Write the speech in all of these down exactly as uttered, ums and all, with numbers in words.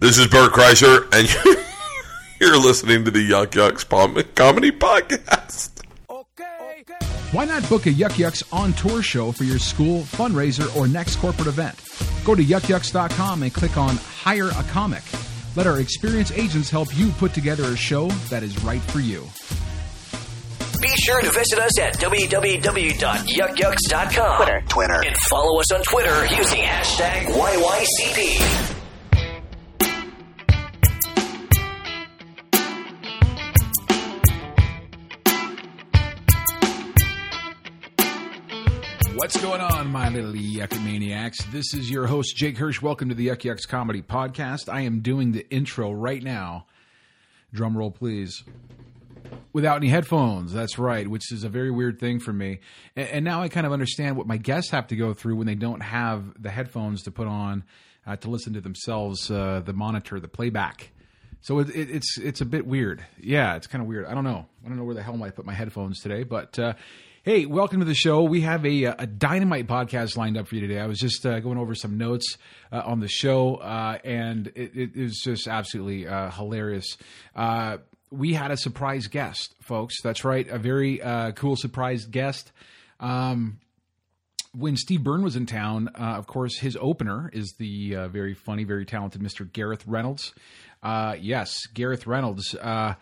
This is Bert Kreischer, and you're listening to the Yuck Yucks Comedy Podcast. Okay. Why not book a Yuck Yucks on-tour show for your school, fundraiser, or next corporate event? Go to yuck yucks dot com and click on Hire a Comic. Let our experienced agents help you put together a show that is right for you. Be sure to visit us at w w w dot yuck yucks dot com. Twitter. Twitter. And follow us on Twitter using hashtag Y Y C P. What's going on, my little yucky maniacs? This is your host, Jake Hirsch. Welcome to the Yuck Yucks Comedy Podcast. I am doing the intro right now. Drum roll, please. Without any headphones, that's right, which is a very weird thing for me. And, and now I kind of understand what my guests have to go through when they don't have the headphones to put on uh, to listen to themselves, uh, the monitor, the playback. So it, it, it's it's a bit weird. Yeah, it's kind of weird. I don't know. I don't know where the hell I put my headphones today, but... Uh, Hey, welcome to the show. We have a, a dynamite podcast lined up for you today. I was just uh, going over some notes uh, on the show, uh, and it, it is just absolutely uh, hilarious. Uh, we had a surprise guest, folks. That's right, a very uh, cool surprise guest. Um, when Steve Byrne was in town, uh, of course, his opener is the uh, very funny, very talented Mister Gareth Reynolds. Uh, yes, Gareth Reynolds. Uh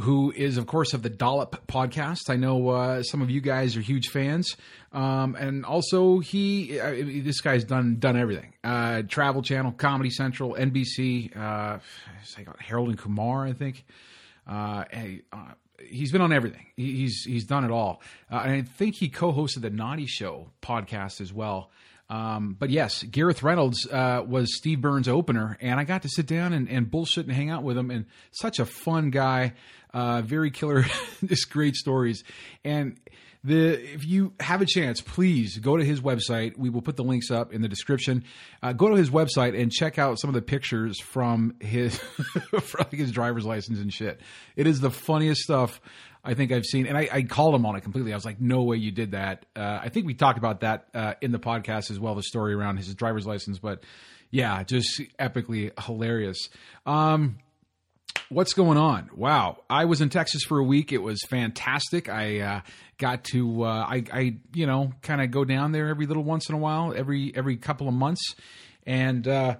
who is, of course, of the Dollop podcast. I know uh, some of you guys are huge fans. Um, and also, he I mean, this guy's done done everything. Uh, Travel Channel, Comedy Central, N B C. Uh, I got Harold and Kumar, I think. Uh, hey, uh, he's been on everything. He, he's he's done it all. Uh, and I think he co-hosted the Naughty Show podcast as well. Um, but yes, Gareth Reynolds uh, was Steve Byrne's opener, and I got to sit down and, and bullshit and hang out with him. And such a fun guy, uh, very killer, just great stories. And the if you have a chance, please go to his website. We will put the links up in the description. Uh, go to his website and check out some of the pictures from his from his driver's license and shit. It is the funniest stuff I think I've seen, and I, I called him on it completely. I was like, no way you did that. Uh, I think we talked about that uh, in the podcast as well, the story around his driver's license. But, yeah, just epically hilarious. Um, what's going on? Wow. I was in Texas for a week. It was fantastic. I uh, got to uh, – I, I, you know, kind of go down there every little once in a while, every every couple of months. And uh,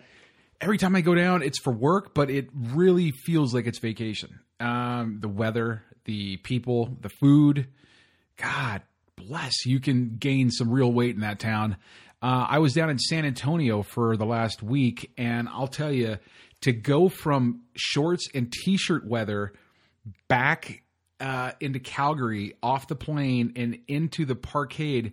every time I go down, it's for work, but it really feels like it's vacation. Um, the weather – the people, the food, God bless. You can gain some real weight in that town. Uh, I was down in San Antonio for the last week, and I'll tell you, to go from shorts and T-shirt weather back uh, into Calgary, off the plane, and into the parkade,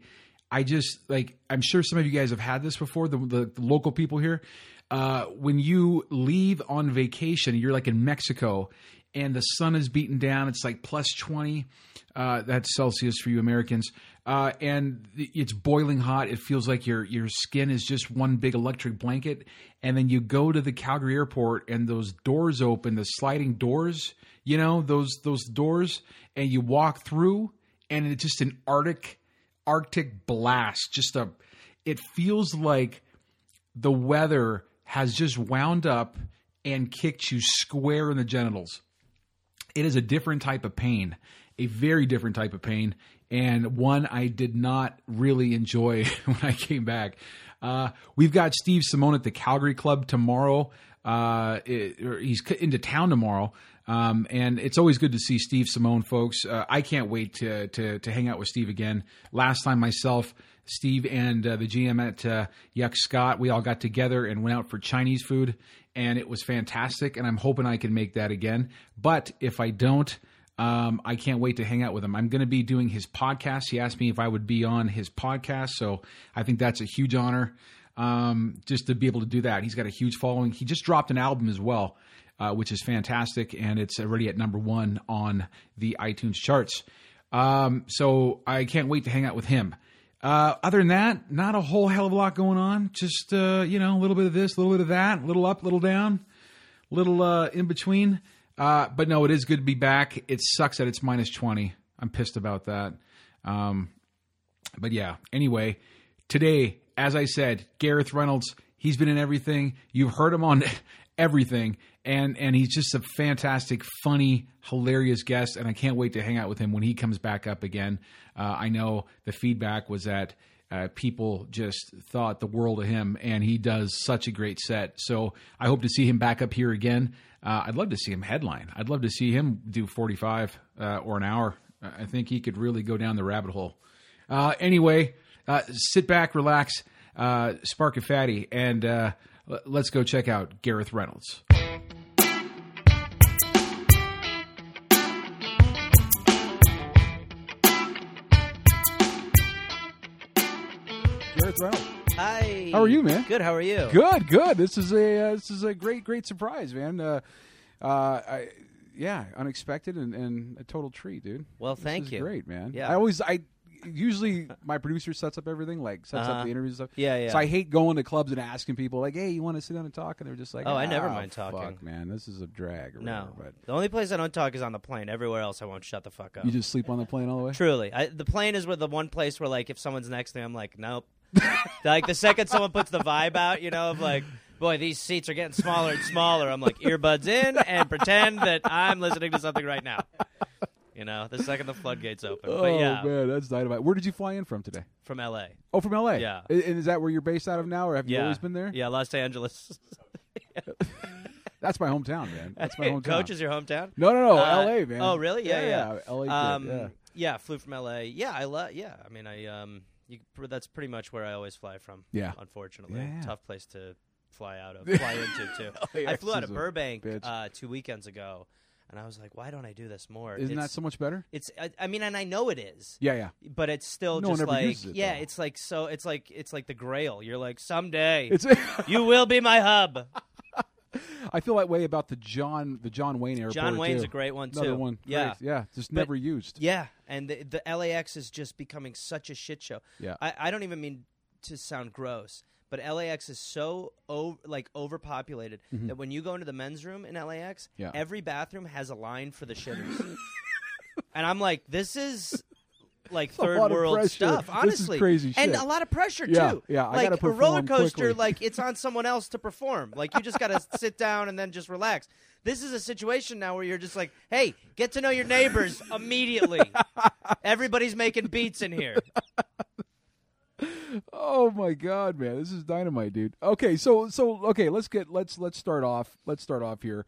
I just, like, I'm sure some of you guys have had this before, the, the, the local people here. Uh, when you leave on vacation, you're like in Mexico, and the sun is beaten down. It's like plus twenty. Uh, that's Celsius for you Americans. Uh, and it's boiling hot. It feels like your your skin is just one big electric blanket. And then you go to the Calgary airport, and those doors open, the sliding doors, you know, those those doors. And you walk through, and it's just an Arctic, Arctic blast. Just a, it feels like the weather has just wound up and kicked you square in the genitals. It is a different type of pain, a very different type of pain, and one I did not really enjoy when I came back. Uh, we've got Steve Simone at the Calgary Club tomorrow. Uh, it, or he's into town tomorrow, um, and it's always good to see Steve Simone, folks. Uh, I can't wait to, to to hang out with Steve again. Last time myself, Steve and uh, the G M at uh, Yuck Scott, we all got together and went out for Chinese food, and it was fantastic, and I'm hoping I can make that again. But if I don't, um, I can't wait to hang out with him. I'm going to be doing his podcast. He asked me if I would be on his podcast, so I think that's a huge honor um, just to be able to do that. He's got a huge following. He just dropped an album as well, uh, which is fantastic, and it's already at number one on the iTunes charts. Um, so I can't wait to hang out with him. Uh, other than that, not a whole hell of a lot going on. Just, uh, you know, a little bit of this, a little bit of that, a little up, a little down, a little uh, in between. Uh, but no, it is good to be back. It sucks that it's minus twenty. I'm pissed about that. Um, but yeah, anyway, today, as I said, Gareth Reynolds, he's been in everything. You've heard him on everything. And and he's just a fantastic, funny, hilarious guest, and I can't wait to hang out with him when he comes back up again. Uh, I know the feedback was that uh, people just thought the world of him, and he does such a great set. So I hope to see him back up here again. Uh, I'd love to see him headline. I'd love to see him do forty-five uh, or an hour. I think he could really go down the rabbit hole. Uh, anyway, uh, sit back, relax, uh, spark a fatty, and uh, l- let's go check out Gareth Reynolds. Gareth Reynolds. Hi. How are you, man? Good. How are you? Good. Good. This is a uh, this is a great great surprise, man. Uh, uh, I. Yeah, unexpected and, and a total treat, dude. Well, thank this is you. Great, man. Yeah, I always, I usually my producer sets up everything, like sets uh-huh. up the interviews and stuff. Yeah, yeah. So I hate going to clubs and asking people, like, "Hey, you want to sit down and talk?" And they're just like, "Oh, ah, I never mind fuck, talking." Man, this is a drag. Or no, whatever, but the only place I don't talk is on the plane. Everywhere else, I won't shut the fuck up. You just sleep on the plane all the way. Truly, I, the plane is where the one place where, like, if someone's next to me, I'm like, nope. Like the second someone puts the vibe out, you know, of like. Boy, these seats are getting smaller and smaller. I'm like, earbuds in and pretend that I'm listening to something right now. You know, the second the floodgates open. Oh, but yeah. Man, that's dynamite. Where did you fly in from today? From L A Oh, from L A? Yeah. And is that where you're based out of now, or have you yeah. always been there? Yeah, Los Angeles. Yeah. That's my hometown, man. That's my hometown. Coach is your hometown? No, no, no. Uh, L A, man. Oh, really? Yeah, yeah. yeah. L A. Um, yeah. yeah, flew from L A. Yeah, I love. Yeah, I mean, I um, you, that's pretty much where I always fly from. Yeah. Unfortunately, yeah. Tough place to. Fly out of, fly into too. Oh, yeah. I flew out of Burbank uh, two weekends ago, and I was like, "Why don't I do this more?" Isn't it's, that so much better? It's, I, I mean, and I know it is. Yeah, yeah. But it's still no just one ever like, uses it, yeah, though. It's like so. It's like it's like the Grail. You're like, someday it's you will be my hub. I feel that way about the John the John Wayne airport. John Wayne's too. A great one too. Another one, yeah, great. Yeah, just but, never used. Yeah, and the, the L A X is just becoming such a shit show. Yeah, I, I don't even mean to sound gross. But L A X is so over, like overpopulated mm-hmm. that when you go into the men's room in L A X, yeah. every bathroom has a line for the shitters. And I'm like, this is like third world stuff, honestly. This is crazy shit. And a lot of pressure yeah, too. Yeah, I like gotta perform a roller coaster, quickly. Like it's on someone else to perform. Like you just gotta sit down and then just relax. This is a situation now where you're just like, hey, get to know your neighbors immediately. Everybody's making beats in here. Oh my God, man, this is dynamite, dude. Okay, so so okay, let's get let's let's start off. Let's start off here.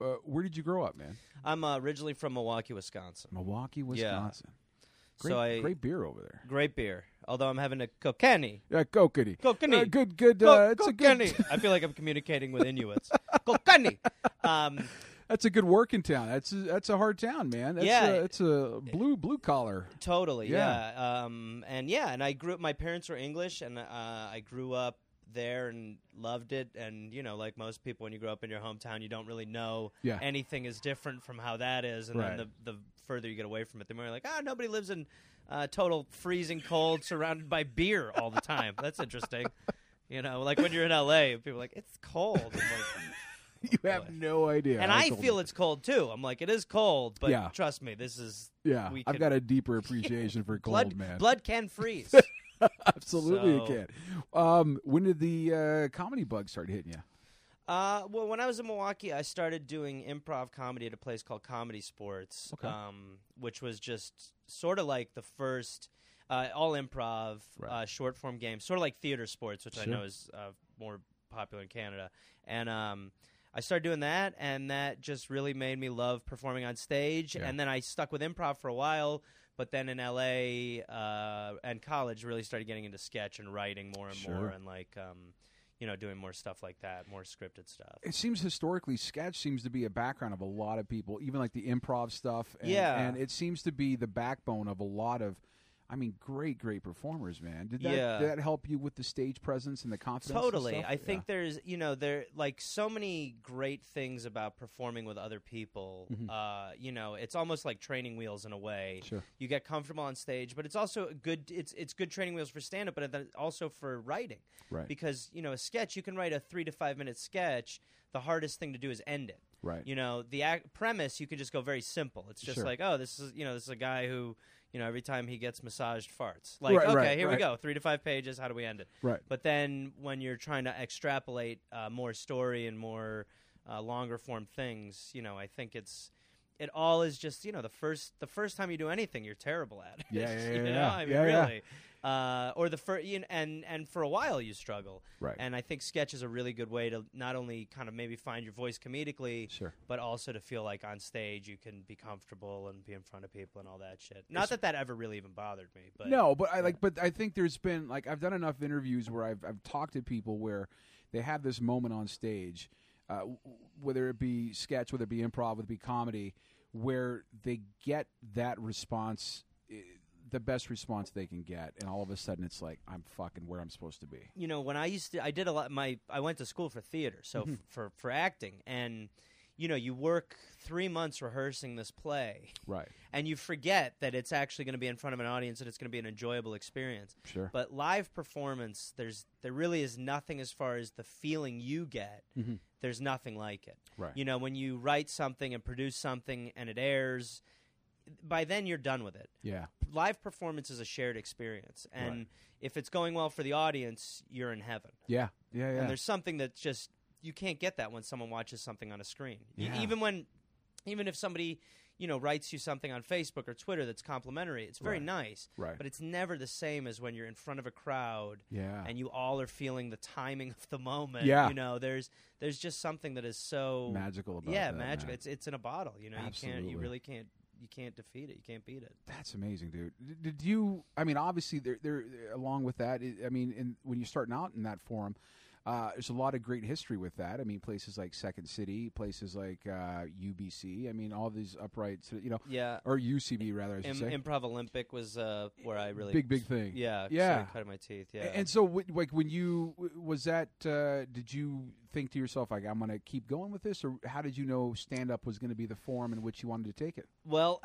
Uh, where did you grow up, man? I'm uh, originally from Milwaukee, Wisconsin. Milwaukee, Wisconsin. Yeah. Great, so I, great beer over there. Great beer. Although I'm having a Kokanee. Yeah, Kokanee. Kokanee. Uh, good, good. Uh, it's a good. I feel like I'm communicating with Inuits. Kokanee. Um, That's a good working town. That's a, that's a hard town, man. That's yeah, a, it's a blue blue collar. Totally, yeah. yeah. Um, and yeah, and I grew up. My parents were English, and uh, I grew up there and loved it. And you know, like most people, when you grow up in your hometown, you don't really know yeah. anything is different from how that is. And right. then the the further you get away from it, the more you're like, ah, oh, nobody lives in uh, total freezing cold, surrounded by beer all the time. That's interesting. You know, like when you're in L A, people are like, it's cold. You have no idea. And I feel it's cold, too. I'm like, it is cold, but yeah. trust me, this is... Yeah, we I've can... got a deeper appreciation for cold, blood, man. Blood can freeze. Absolutely so. It can. Um, when did the uh, comedy bug start hitting you? Uh, well, when I was in Milwaukee, I started doing improv comedy at a place called Comedy Sports, okay. um, which was just sort of like the first uh, all improv, right. uh, short-form game, sort of like theater sports, which sure. I know is uh, more popular in Canada. And... Um, I started doing that, and that just really made me love performing on stage. Yeah. And then I stuck with improv for a while, but then in L A uh, and college, really started getting into sketch and writing more and sure. more, and like um, you know, doing more stuff like that, more scripted stuff. It seems historically, sketch seems to be a background of a lot of people, even like the improv stuff. And, yeah, and it seems to be the backbone of a lot of. I mean, great, great performers, man. Did that, yeah. did that help you with the stage presence and the confidence? Totally. And stuff? I think yeah. there's, you know, there like so many great things about performing with other people. Mm-hmm. Uh, you know, it's almost like training wheels in a way. Sure. You get comfortable on stage, but it's also a good. It's it's good training wheels for stand up, but also for writing. Right. Because you know, a sketch, you can write a three to five minute sketch. The hardest thing to do is end it. Right. You know, the ac- premise, you can just go very simple. It's just sure. like, oh, this is you know, this is a guy who. you know, every time he gets massaged farts. Like, right, okay, right, here right. we go. Three to five pages. How do we end it? Right. But then when you're trying to extrapolate uh, more story and more uh, longer form things, you know, I think it's it all is just, you know, the first the first time you do anything, you're terrible at it. Yeah, yeah, yeah. You know? yeah. I mean, yeah, really. Yeah. Uh, or the first, you know, and and for a while you struggle, right? And I think sketch is a really good way to not only kind of maybe find your voice comedically, sure, but also to feel like on stage you can be comfortable and be in front of people and all that shit. Not it's, that that ever really even bothered me, but no, but yeah. I like, but I think there's been like I've done enough interviews where I've I've talked to people where they have this moment on stage, uh, whether it be sketch, whether it be improv, whether it be comedy, where they get that response. It, the best response they can get, and all of a sudden it's like I'm fucking where I'm supposed to be. You know, when I used to, I did a lot. My I went to school for theater, so mm-hmm. f- for for acting, and you know, you work three months rehearsing this play, right? And you forget that it's actually going to be in front of an audience and it's going to be an enjoyable experience. Sure. But live performance, there's there really is nothing as far as the feeling you get. Mm-hmm. There's nothing like it. Right. You know, when you write something and produce something and it airs, by then you're done with it. Yeah. Live performance is a shared experience, and right. if it's going well for the audience, you're in heaven. Yeah, yeah, yeah. And there's something that's just you can't get that when someone watches something on a screen. Yeah. Y- even when, even if somebody, you know, writes you something on Facebook or Twitter that's complimentary, it's very right. nice. Right. But it's never the same as when you're in front of a crowd. Yeah. And you all are feeling the timing of the moment. Yeah. You know, there's there's just something that is so magical about it. Yeah, that, magical. Man. It's it's in a bottle. You know, Absolutely. you can't. You really can't. You can't defeat it. You can't beat it. That's amazing, dude. Did you? I mean, obviously, there, there. Along with that, I mean, in, when you're starting out in that forum, uh, there's a lot of great history with that. I mean, places like Second City, places like uh, U B C. I mean, all these uprights, you know, yeah, or U C B rather. I should Im- say. Improv Olympic was uh, where I really big, big thing. Yeah, yeah. Cut my teeth. Yeah. And, and so, w- like, when you was that? Uh, did you think to yourself, like, I'm going to keep going with this? Or how did you know stand-up was going to be the form in which you wanted to take it? Well,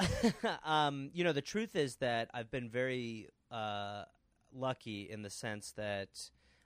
um, you know, the truth is that I've been very uh, lucky in the sense that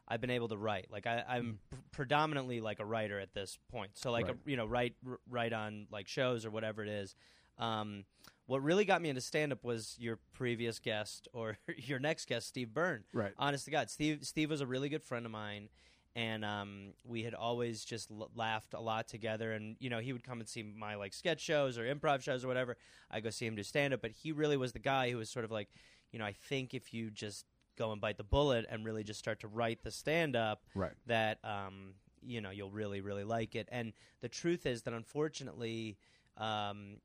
I've been able to write. Like, I, I'm pr- predominantly, like, a writer at this point. So, like, right. a, you know, write r- write on, like, shows or whatever it is. Um, what really got me into stand-up was your previous guest or your next guest, Steve Byrne. Right. Honest to God. Steve, Steve was a really good friend of mine. And um, we had always just l- laughed a lot together. And, you know, he would come and see my, like, sketch shows or improv shows or whatever. I go see him do stand-up. But he really was the guy who was sort of like, you know, I think if you just go and bite the bullet and really just start to write the stand-up, right. that, um, you know, you'll really, really like it. And the truth is that, unfortunately, um,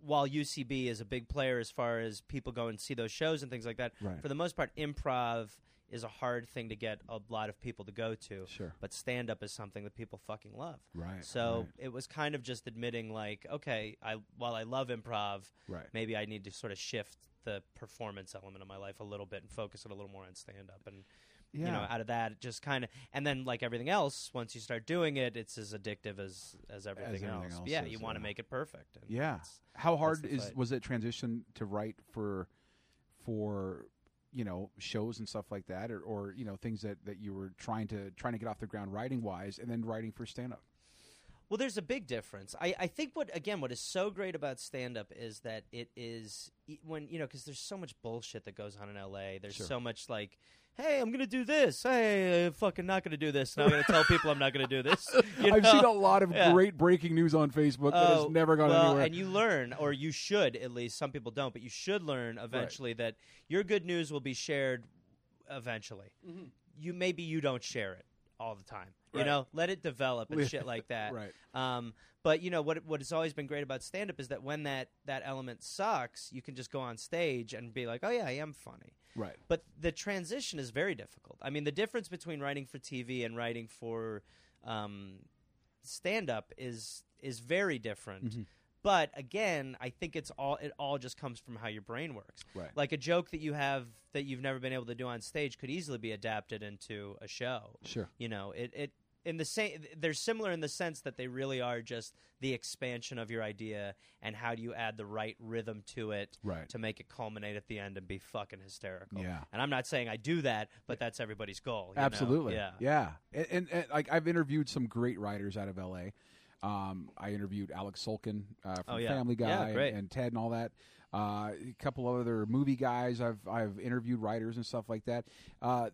while U C B is a big player as far as people go and see those shows and things like that, right. for the most part, improv is a hard thing to get a lot of people to go to. Sure. But stand-up is something that people fucking love. Right. So right. it was kind of just admitting, like, okay, I while I love improv, right. maybe I need to sort of shift the performance element of my life a little bit and focus it a little more on stand-up. And, yeah. you know, out of that, it just kind of... And then, like everything else, once you start doing it, it's as addictive as, as everything as else. else. Yeah, is, you want to yeah. make it perfect. And yeah. How hard is was that transition to write for for... you know, shows and stuff like that, or, or you know, things that, that you were trying to trying to get off the ground writing-wise, and then writing for stand-up? Well, there's a big difference. I, I think what, again, what is so great about stand-up is that it is, when you know, because there's so much bullshit that goes on in L A. There's sure. so much, like, hey, I'm going to do this. Hey, I'm fucking not going to do this. And I'm going to tell people I'm not going to do this. You know? I've seen a lot of yeah. great breaking news on Facebook oh, that has never gone well, anywhere. And you learn, or you should at least, some people don't, but you should learn eventually right. that your good news will be shared eventually. Mm-hmm. You Maybe you don't share it all the time. Right. You know, let it develop and shit like that. Right. Um, but, you know, what what has always been great about stand-up is that when that, that element sucks, you can just go on stage and be like, oh, yeah, I am funny. Right. But the transition is very difficult. I mean, the difference between writing for T V and writing for um, stand-up is is very different. Mm-hmm. But again, I think it's all it all just comes from how your brain works. Right. Like a joke that you have that you've never been able to do on stage could easily be adapted into a show. Sure. You know, it it in the same they're similar in the sense that they really are just the expansion of your idea and how do you add the right rhythm to it right. to make it culminate at the end and be fucking hysterical. Yeah. And I'm not saying I do that, but that's everybody's goal. You Absolutely. Know? Yeah. Yeah. And, and, and like I've interviewed some great writers out of L A. Um, I interviewed Alex Sulkin uh, from oh, yeah. Family Guy yeah, and, and Ted and all that. Uh, a couple other movie guys I've I've interviewed, writers and stuff like that. Uh,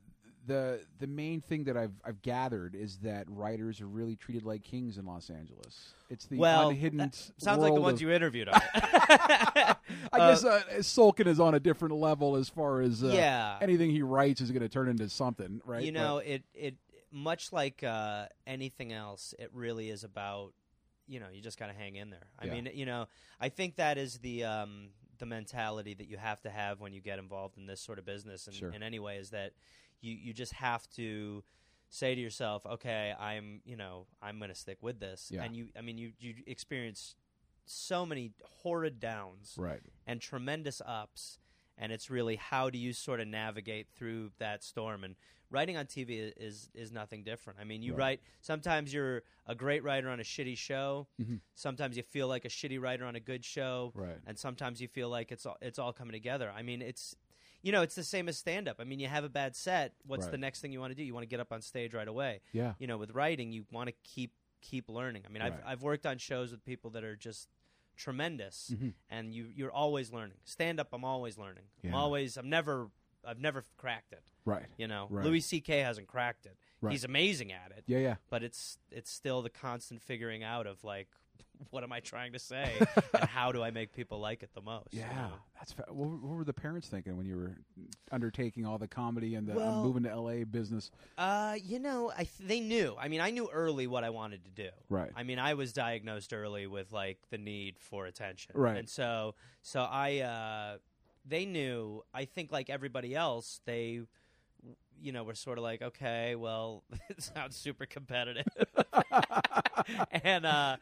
the the main thing that I've I've gathered is that writers are really treated like kings in Los Angeles. It's the well, unhidden sounds like the ones of... you interviewed. On. I uh, guess uh, Sulkin is on a different level as far as uh, yeah. anything he writes is going to turn into something, right? You know, but, it it much like uh, anything else, it really is about, you know, you just got to hang in there. I yeah. mean, you know, I think that is the um, the mentality that you have to have when you get involved in this sort of business, and sure. in any way, is that You, you just have to say to yourself, okay, I'm, you know, I'm going to stick with this. Yeah. And you, I mean, you, you experience so many horrid downs right. and tremendous ups. And it's really, how do you sort of navigate through that storm? And writing on T V is, is nothing different. I mean, you right. write, sometimes you're a great writer on a shitty show. Mm-hmm. Sometimes you feel like a shitty writer on a good show. Right. And sometimes you feel like it's all, it's all coming together. I mean, it's, You know, it's the same as stand-up. I mean, you have a bad set. What's right. the next thing you want to do? You want to get up on stage right away. Yeah. You know, with writing, you want to keep keep learning. I mean, right. I've I've worked on shows with people that are just tremendous, mm-hmm. and you you're always learning. Stand-up, I'm always learning. Yeah. I'm always. I'm never. I've never cracked it. Right. You know, right. Louis C K hasn't cracked it. Right. He's amazing at it. Yeah, yeah. But it's it's still the constant figuring out of like, what am I trying to say, and how do I make people like it the most? Yeah, you know? That's fa- what, what were the parents thinking when you were undertaking all the comedy and the well, moving to L A business? Uh, you know, I th- they knew. I mean, I knew early what I wanted to do. Right. I mean, I was diagnosed early with like the need for attention. Right. And so, so I, uh, they knew. I think like everybody else, they. You know, we're sort of like, okay, well, it sounds super competitive. and uh,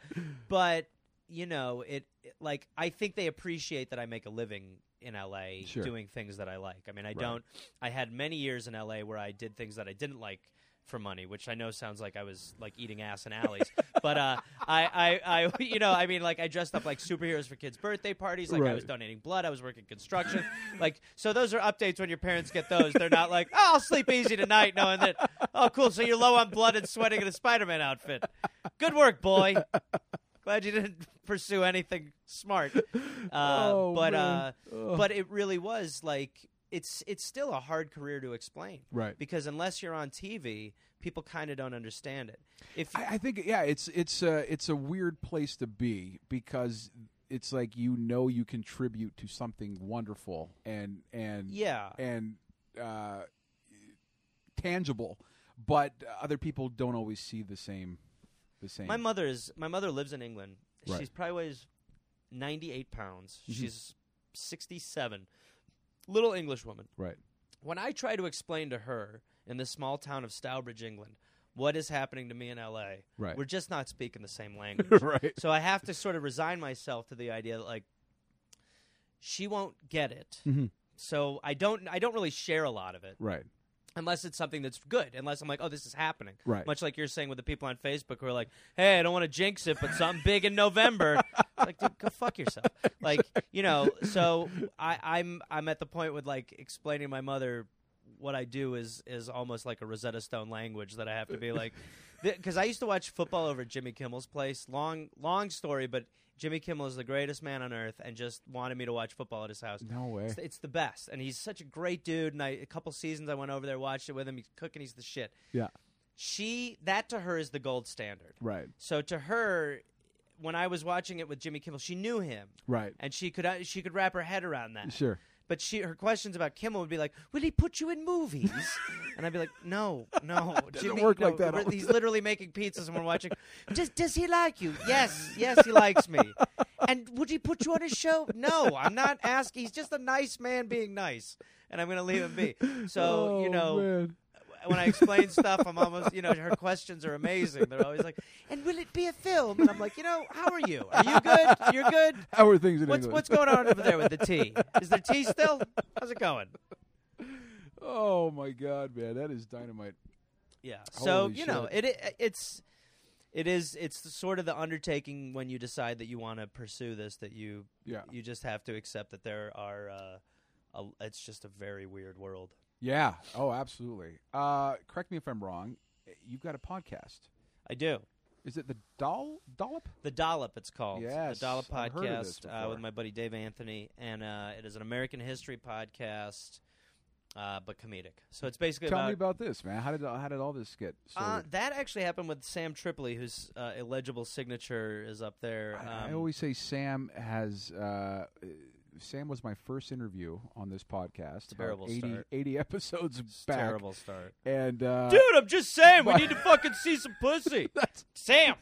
But, you know, it, it like I think they appreciate that I make a living in L A sure. doing things that I like. I mean, I right. don't – I had many years in L A where I did things that I didn't like for money, which I know sounds like I was, like, eating ass in alleys. but, uh, I, I, I, you know, I mean, like, I dressed up like superheroes for kids' birthday parties. Like, right. I was donating blood. I was working construction. like, so those are updates when your parents get those. They're not like, oh, I'll sleep easy tonight knowing that, oh, cool, so you're low on blood and sweating in a Spider-Man outfit. Good work, boy. Glad you didn't pursue anything smart. Uh, oh, but, uh, but it really was, like... It's it's still a hard career to explain, right? Because unless you're on T V, people kind of don't understand it. If I, I think, yeah, it's it's a, it's a weird place to be because it's like you know you contribute to something wonderful and and yeah. and uh, tangible, but other people don't always see the same the same. My mother is my mother lives in England. Right. She's probably weighs ninety-eight pounds. Mm-hmm. She's sixty-seven. Little English woman. Right. When I try to explain to her in this small town of Stourbridge, England, what is happening to me in L A, right. we're just not speaking the same language. right. So I have to sort of resign myself to the idea that, like, she won't get it. Mm-hmm. So I don't I don't really share a lot of it. Right. Unless it's something that's good. Unless I'm like, oh, this is happening. Right. Much like you're saying with the people on Facebook who are like, hey, I don't want to jinx it, but something big in November. Like, dude, go fuck yourself. Like, you know, so I, I'm I'm at the point with, like, explaining to my mother what I do is is almost like a Rosetta Stone language that I have to be like. Because I used to watch football over at Jimmy Kimmel's place. Long, long story, but Jimmy Kimmel is the greatest man on earth and just wanted me to watch football at his house. No way. It's, it's the best. And he's such a great dude. And I, a couple seasons I went over there, watched it with him. He's cooking. He's the shit. Yeah. She, that to her is the gold standard. Right. So to her, when I was watching it with Jimmy Kimmel, she knew him. Right. And she could uh, she could wrap her head around that. Sure. But she, her questions about Kimmel would be like, will he put you in movies? and I'd be like, no, no. It doesn't Jimmy, work no, like that. He's literally making pizzas and we're watching. Does, does he like you? Yes, yes, he likes me. And would he put you on his show? No, I'm not asking. He's just a nice man being nice. And I'm going to leave him be. So, oh, you know. Man. When I explain stuff, I'm almost, you know, her questions are amazing. They're always like, and will it be a film? And I'm like, you know, how are you? Are you good? You're good? How are things in what's, England? What's going on over there with the tea? Is there tea still? How's it going? Oh, my God, man. That is dynamite. Yeah. Holy so, you shit. know, it, it it's it is it's sort of the undertaking when you decide that you want to pursue this, that you yeah. you just have to accept that there are uh, – it's just a very weird world. Yeah. Oh, absolutely. Uh, correct me if I'm wrong. You've got a podcast. I do. Is it the doll dollop? The Dollop, it's called. Yes, the Dollop podcast uh, with my buddy Dave Anthony, and uh, it is an American history podcast, uh, but comedic. So it's basically tell about, me about this, man. How did how did all this get started? Uh, that actually happened with Sam Tripoli, whose uh, illegible signature is up there. Um, I, I always say Sam has. Uh, Sam was my first interview on this podcast. Terrible start. eighty episodes back. Terrible start. And uh, dude, I'm just saying, we need to fucking see some pussy. Sam.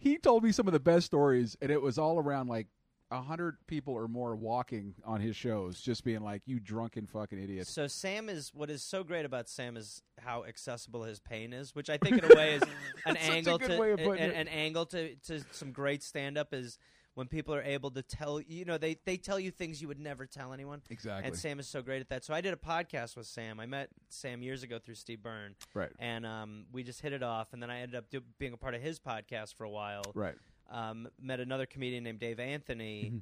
He told me some of the best stories, and it was all around like one hundred people or more walking on his shows, just being like, you drunken fucking idiot. So Sam is, what is so great about Sam is how accessible his pain is, which I think in a way is an angle to, a, an, an angle to, to some great stand-up is, when people are able to tell, you know, they, they tell you things you would never tell anyone. Exactly. And Sam is so great at that. So I did a podcast with Sam. I met Sam years ago through Steve Byrne. Right. And um, we just hit it off. And then I ended up do- being a part of his podcast for a while. Right. Um, met another comedian named Dave Anthony.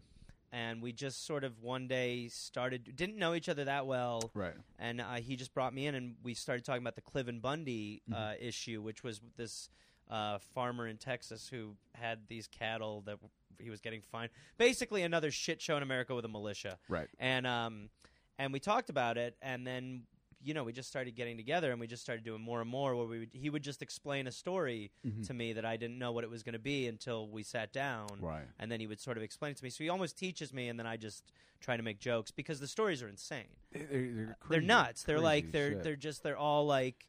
And we just sort of one day started, didn't know each other that well. Right. And uh, he just brought me in and we started talking about the Cliven Bundy mm-hmm. uh, issue, which was this uh, farmer in Texas who had these cattle that he was getting fined. Basically another shit show in America with a militia. Right. And um, and we talked about it, and then, you know, we just started getting together, and we just started doing more and more where we would, he would just explain a story mm-hmm. to me that I didn't know what it was going to be until we sat down. Right. And then he would sort of explain it to me. So he almost teaches me, and then I just try to make jokes because the stories are insane. They're, they're, crazy, they're nuts. They're like, they're shit. they're just, they're all like,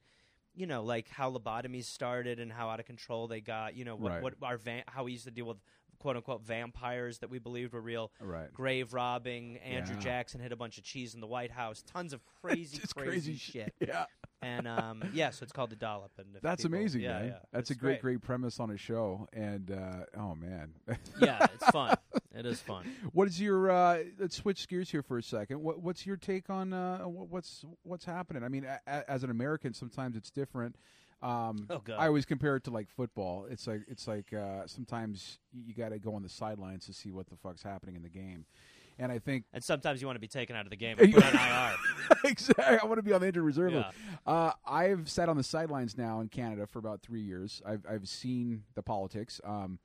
you know, like how lobotomies started and how out of control they got, you know, what, right. what our van- how we used to deal with quote-unquote vampires that we believed were real, right. grave robbing, Andrew yeah. Jackson hit a bunch of cheese in the White House, tons of crazy, crazy, crazy shit. Yeah. And, um, yeah, so it's called The Dollop. And that's people, amazing, yeah, man. Yeah, that's a great, great, great premise on a show. And, uh, oh, man. Yeah, it's fun. It is fun. What is your, uh, let's switch gears here for a second. What, what's your take on uh, what's what's happening? I mean, a, a, as an American, sometimes it's different. Um, oh, I always compare it to like football. It's like it's like uh, sometimes you got to go on the sidelines to see what the fuck's happening in the game, and I think and sometimes you want to be taken out of the game and put on I R. Exactly, I want to be on the injured reserve list. Yeah. Uh, I've sat on the sidelines now in Canada for about three years. I've I've seen the politics. Um,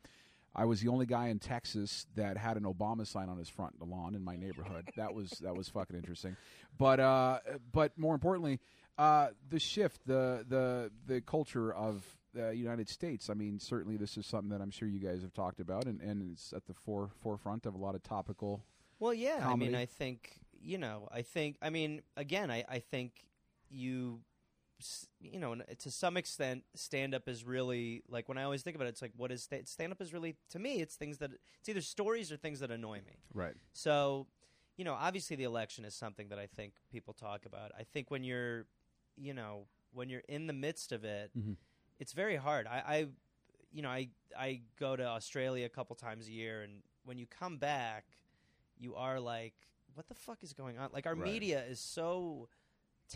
I was the only guy in Texas that had an Obama sign on his front lawn in my neighborhood. That was that was fucking interesting, but uh, but more importantly. Uh, the shift, the the the culture of the United States. I mean, certainly this is something that I'm sure you guys have talked about, and, and it's at the fore, forefront of a lot of topical. Well, yeah, comedy. I mean, I think you know, I think, I mean, again, I, I think you, you know, to some extent, stand up is really like when I always think about it, it's like what is sta- stand up is really to me, it's things that it's either stories or things that annoy me. Right. So, you know, obviously the election is something that I think people talk about. I think when you're you know, when you're in the midst of it, mm-hmm. it's very hard. I, I, you know, I I go to Australia a couple times a year, and when you come back, you are like, what the fuck is going on? Like, our right. media is so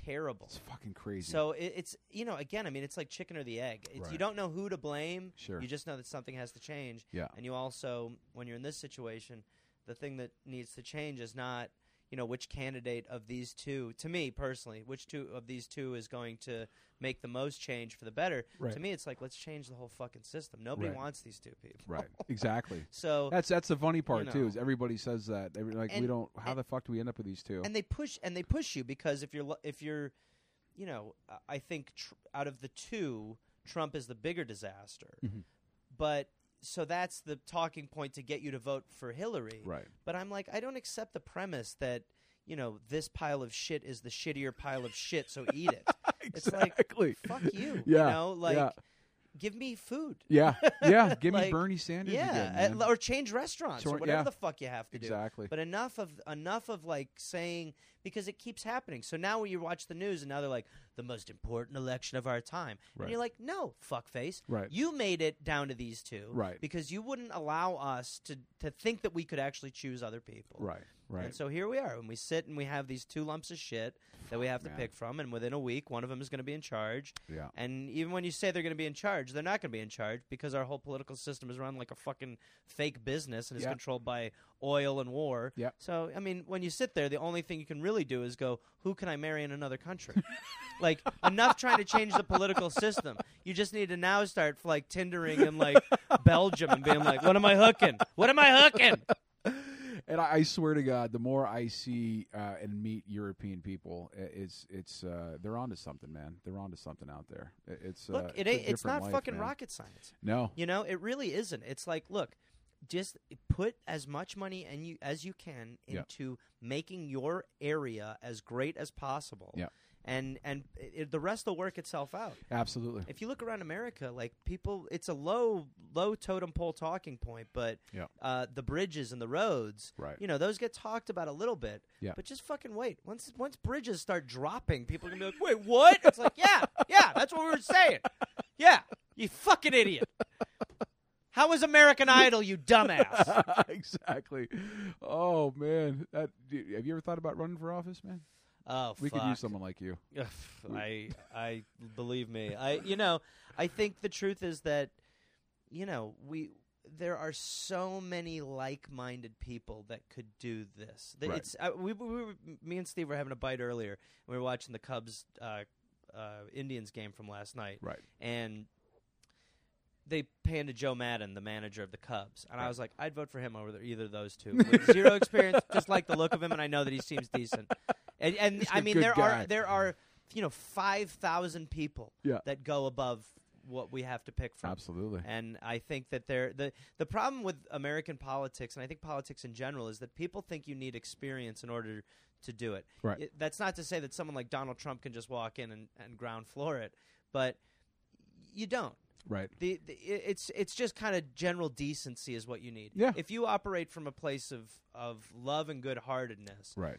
terrible. It's fucking crazy. So it, it's, you know, again, I mean, it's like chicken or the egg. It's, right. You don't know who to blame. Sure. You just know that something has to change. Yeah. And you also, when you're in this situation, the thing that needs to change is not – you know, which candidate of these two, to me personally, which two of these two is going to make the most change for the better? Right. To me, it's like, let's change the whole fucking system. Nobody right. wants these two people. Right, exactly. So that's that's the funny part, you know, too, is everybody says that. They're like, and, we don't, how and, the fuck do we end up with these two? And they push, and they push you because if you're, if you're, you know, I think tr- out of the two, Trump is the bigger disaster. Mm-hmm. But so that's the talking point to get you to vote for Hillary. Right. But I'm like, I don't accept the premise that, you know, this pile of shit is the shittier pile of shit, so eat it. Exactly. It's like, fuck you. Yeah. You know, like, yeah. give me food. Yeah. Yeah. Give like, me Bernie Sanders. Yeah. Again, or change restaurants Tor- or whatever yeah. the fuck you have to exactly. do. Exactly. But enough of, enough of like saying, because it keeps happening. So now when you watch the news and now they're like, the most important election of our time. Right. And you're like, no, fuckface. Right. You made it down to these two. Right. Because you wouldn't allow us to, to think that we could actually choose other people. Right. Right. And so here we are, and we sit and we have these two lumps of shit that we have to yeah. pick from, and within a week, one of them is going to be in charge. Yeah. And even when you say they're going to be in charge, they're not going to be in charge because our whole political system is run like a fucking fake business and is yeah. controlled by oil and war. Yeah. So, I mean, when you sit there, the only thing you can really do is go, who can I marry in another country? Like, enough trying to change the political system. You just need to now start, like, Tindering in, like, Belgium and being like, what am I hooking? What am I hooking? And I, I swear to God, the more I see uh, and meet European people, it's it's uh, they're onto something, man. They're onto something out there. It's look, uh, it ain't, it's not life, fucking man. rocket science. No, you know, it really isn't. It's like, look, just put as much money and you as you can into yeah. making your area as great as possible. Yeah. And and it, the rest will work itself out. Absolutely. If you look around America, like people, it's a low low totem pole talking point, but yeah. uh, the bridges and the roads, right. you know, those get talked about a little bit. Yeah. But just fucking wait. Once once bridges start dropping, people are gonna be like, wait, what? It's like, yeah, yeah, that's what we were saying. Yeah, you fucking idiot. How was American Idol, you dumbass? Exactly. Oh man, that, dude, have you ever thought about running for office, man? Oh, we fuck. could use someone like you. Ugh, I, I believe me. I, you know, I think the truth is that, you know, we there are so many like-minded people that could do this. That right. It's uh, we, we, we, me and Steve were having a bite earlier, and we were watching the Cubs, uh, uh, Indians game from last night, right? And they panned to Joe Maddon, the manager of the Cubs. And right. I was like, I'd vote for him over the, either of those two. With zero experience, just like the look of him, and I know that he seems decent. And, and I mean, there guy. are there are you know five thousand people yeah. that go above what we have to pick from. Absolutely. And I think that there the the problem with American politics, and I think politics in general, is that people think you need experience in order to do it. Right. It, that's not to say that someone like Donald Trump can just walk in and, and ground floor it, but you don't. Right. The, the it's it's just kind of general decency is what you need. Yeah. If you operate from a place of, of love and good-heartedness. Right.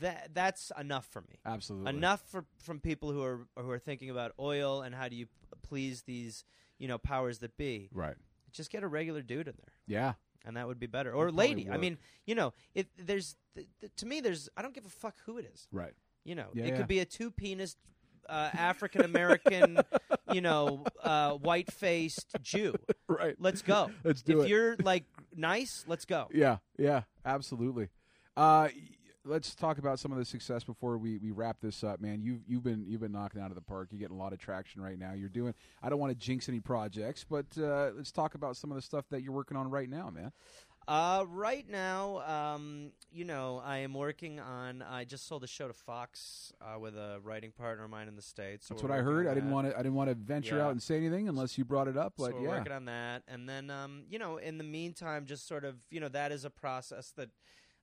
That that's enough for me. Absolutely. Enough for from people who are who are thinking about oil and how do you please these, you know, powers that be. Right. Just get a regular dude in there. Yeah. And that would be better. Or lady. Would. I mean, you know, if there's th- th- to me there's I don't give a fuck who it is. Right. You know, yeah, it yeah. could be a two-penis Uh, African-American, you know, uh, white-faced Jew. Right. Let's go. Let's do if it. If you're, like, nice, let's go. Yeah, yeah, absolutely. Uh, let's talk about some of the success before we, we wrap this up, man. You've, you've been you've been knocking out of the park. You're getting a lot of traction right now. You're doing – I don't want to jinx any projects, but uh, let's talk about some of the stuff that you're working on right now, man. Uh, right now, um, you know, I am working on. I just sold a show to Fox uh, with a writing partner of mine in the States. So that's what I heard. I didn't want to. I didn't want to venture yeah. out and say anything unless you brought it up. But so we're yeah. working on that, and then um, you know, in the meantime, just sort of, you know, that is a process that.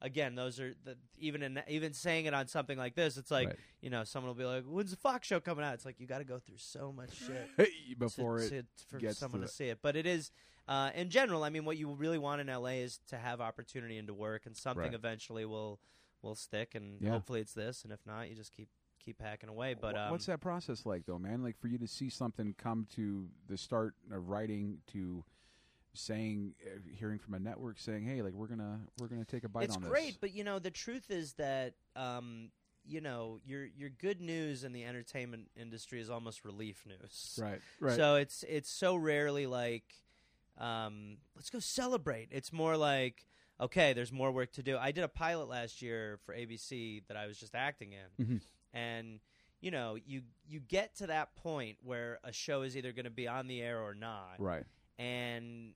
Again, those are the, even in, even saying it on something like this, it's like, right. you know, someone will be like, when's the Fox show coming out? It's like you got to go through so much shit before to, to, it for gets someone to, to see it. But it is, uh, in general, I mean, what you really want in L A is to have opportunity and to work, and something right. eventually will will stick, and yeah. hopefully it's this, and if not, you just keep keep hacking away. But um, what's that process like, though, man? Like, for you to see something come to the start of writing to – saying uh, hearing from a network saying, hey, like, we're gonna we're gonna take a bite it's on this. It's great, but you know, the truth is that um you know, your your good news in the entertainment industry is almost relief news. Right. Right. So it's it's so rarely like um let's go celebrate. It's more like, okay, there's more work to do. I did a pilot last year for A B C that I was just acting in. Mm-hmm. And you know, you you get to that point where a show is either gonna be on the air or not. Right. And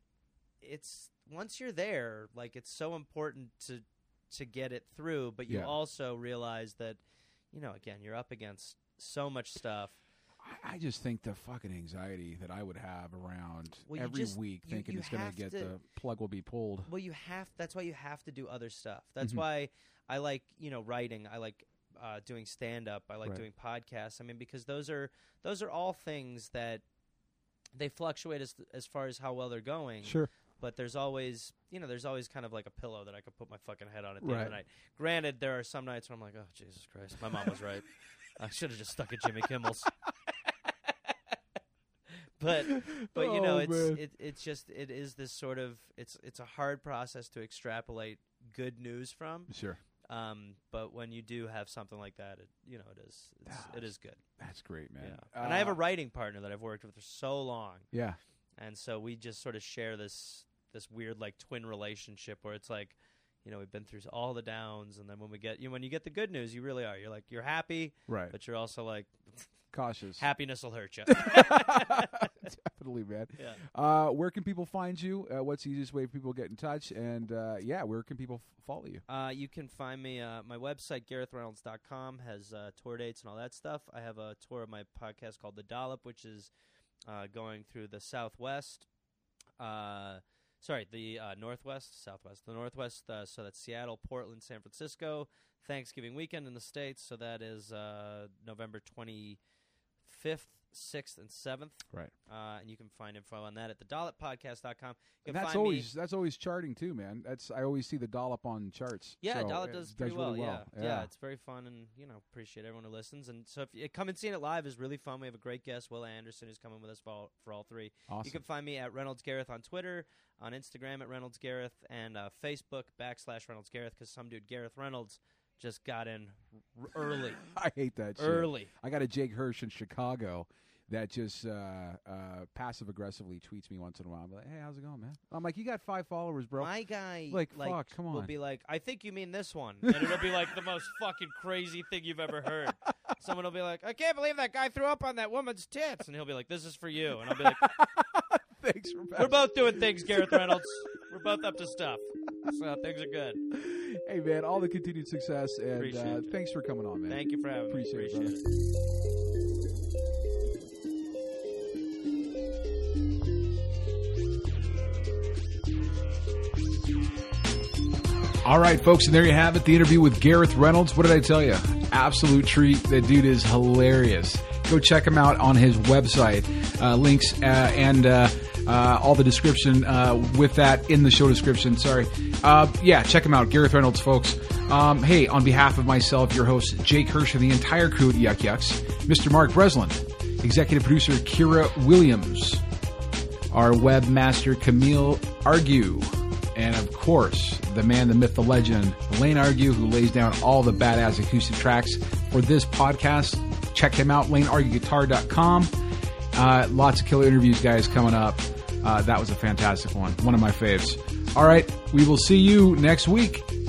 it's once you're there, like, it's so important to to get it through, but you yeah. also realize that, you know, again, you're up against so much stuff. I, I just think the fucking anxiety that I would have around well, every just, week you, thinking you it's going to get the plug will be pulled. Well, you have that's why you have to do other stuff. That's mm-hmm. why I like, you know, writing. I like uh, doing stand up. I like right. doing podcasts. I mean, because those are those are all things that. They fluctuate as as far as how well they're going. Sure. But there's always, you know, there's always kind of like a pillow that I could put my fucking head on at the right. end of the night. Granted, there are some nights where I'm like, oh, Jesus Christ, my mom was right. I should have just stuck at Jimmy Kimmel's. but, but oh, you know, it's it, it's just, it is this sort of, it's it's a hard process to extrapolate good news from. Sure. Um, but when you do have something like that, it, you know, it is it's, it is good. That's great, man. Yeah. Uh, and I have a writing partner that I've worked with for so long. Yeah. And so we just sort of share this this weird like twin relationship where it's like, you know, we've been through all the downs, and then when we get you know, when you get the good news, you really are. You're like you're happy, right? But you're also like cautious. Happiness will hurt you. Definitely, man. Yeah. Uh, where can people find you? Uh, what's the easiest way people get in touch? And uh, yeah, where can people f- follow you? Uh, you can find me. Uh, my website, Gareth Reynolds dot com, has uh, tour dates and all that stuff. I have a tour of my podcast called The Dollop, which is uh, going through the Southwest. Uh, Sorry, the uh, Northwest, Southwest, the Northwest, uh, so that's Seattle, Portland, San Francisco, Thanksgiving weekend in the States, so that is uh, November twenty-fifth, sixth, and seventh. Right. Uh, and you can find info on that at the dollop podcast dot com. You can that's, find always, me. that's always charting, too, man. That's I always see the Dollop on charts. Yeah, so Dollop does pretty does well, really well. Yeah. Yeah. yeah, it's very fun, and, you know, appreciate everyone who listens. And so if you come and see it live is really fun. We have a great guest, Will Anderson, who's coming with us for all, for all three. Awesome. You can find me at Reynolds Gareth on Twitter, on Instagram at Reynolds Gareth, and uh, Facebook backslash Reynolds Gareth, because some dude, Gareth Reynolds, just got in r- early. I hate that shit. Early. I got a Jake Hirsch in Chicago that just uh, uh, passive-aggressively tweets me once in a while. I'm like, hey, how's it going, man? I'm like, you got five followers, bro. My guy like, like, fuck, come on. will be like, I think you mean this one. And it'll be like the most fucking crazy thing you've ever heard. Someone will be like, I can't believe that guy threw up on that woman's tits. And he'll be like, this is for you. And I'll be like, thanks for We're both doing things, Gareth Reynolds. We're both up to stuff. So things are good. Hey, man, all the continued success, and uh, thanks for coming on, man. Thank you for having Appreciate me. Appreciate it. Brother. All right, folks, and there you have it, the interview with Gareth Reynolds. What did I tell you? Absolute treat. That dude is hilarious. Go check him out on his website. Uh, links uh, and... Uh, Uh, all the description uh, with that in the show description. Sorry. Uh, yeah, check him out. Gareth Reynolds, folks. Um, hey, on behalf of myself, your host, Jake Hirsch, and the entire crew at Yuck Yucks, Mister Mark Breslin, executive producer Kira Williams, our webmaster Camille Argue, and of course, the man, the myth, the legend, Lane Argue, who lays down all the badass acoustic tracks for this podcast. Check him out, lane argue guitar dot com. Uh, lots of killer interviews, guys, coming up. Uh, that was a fantastic one. One of my faves. All right. We will see you next week.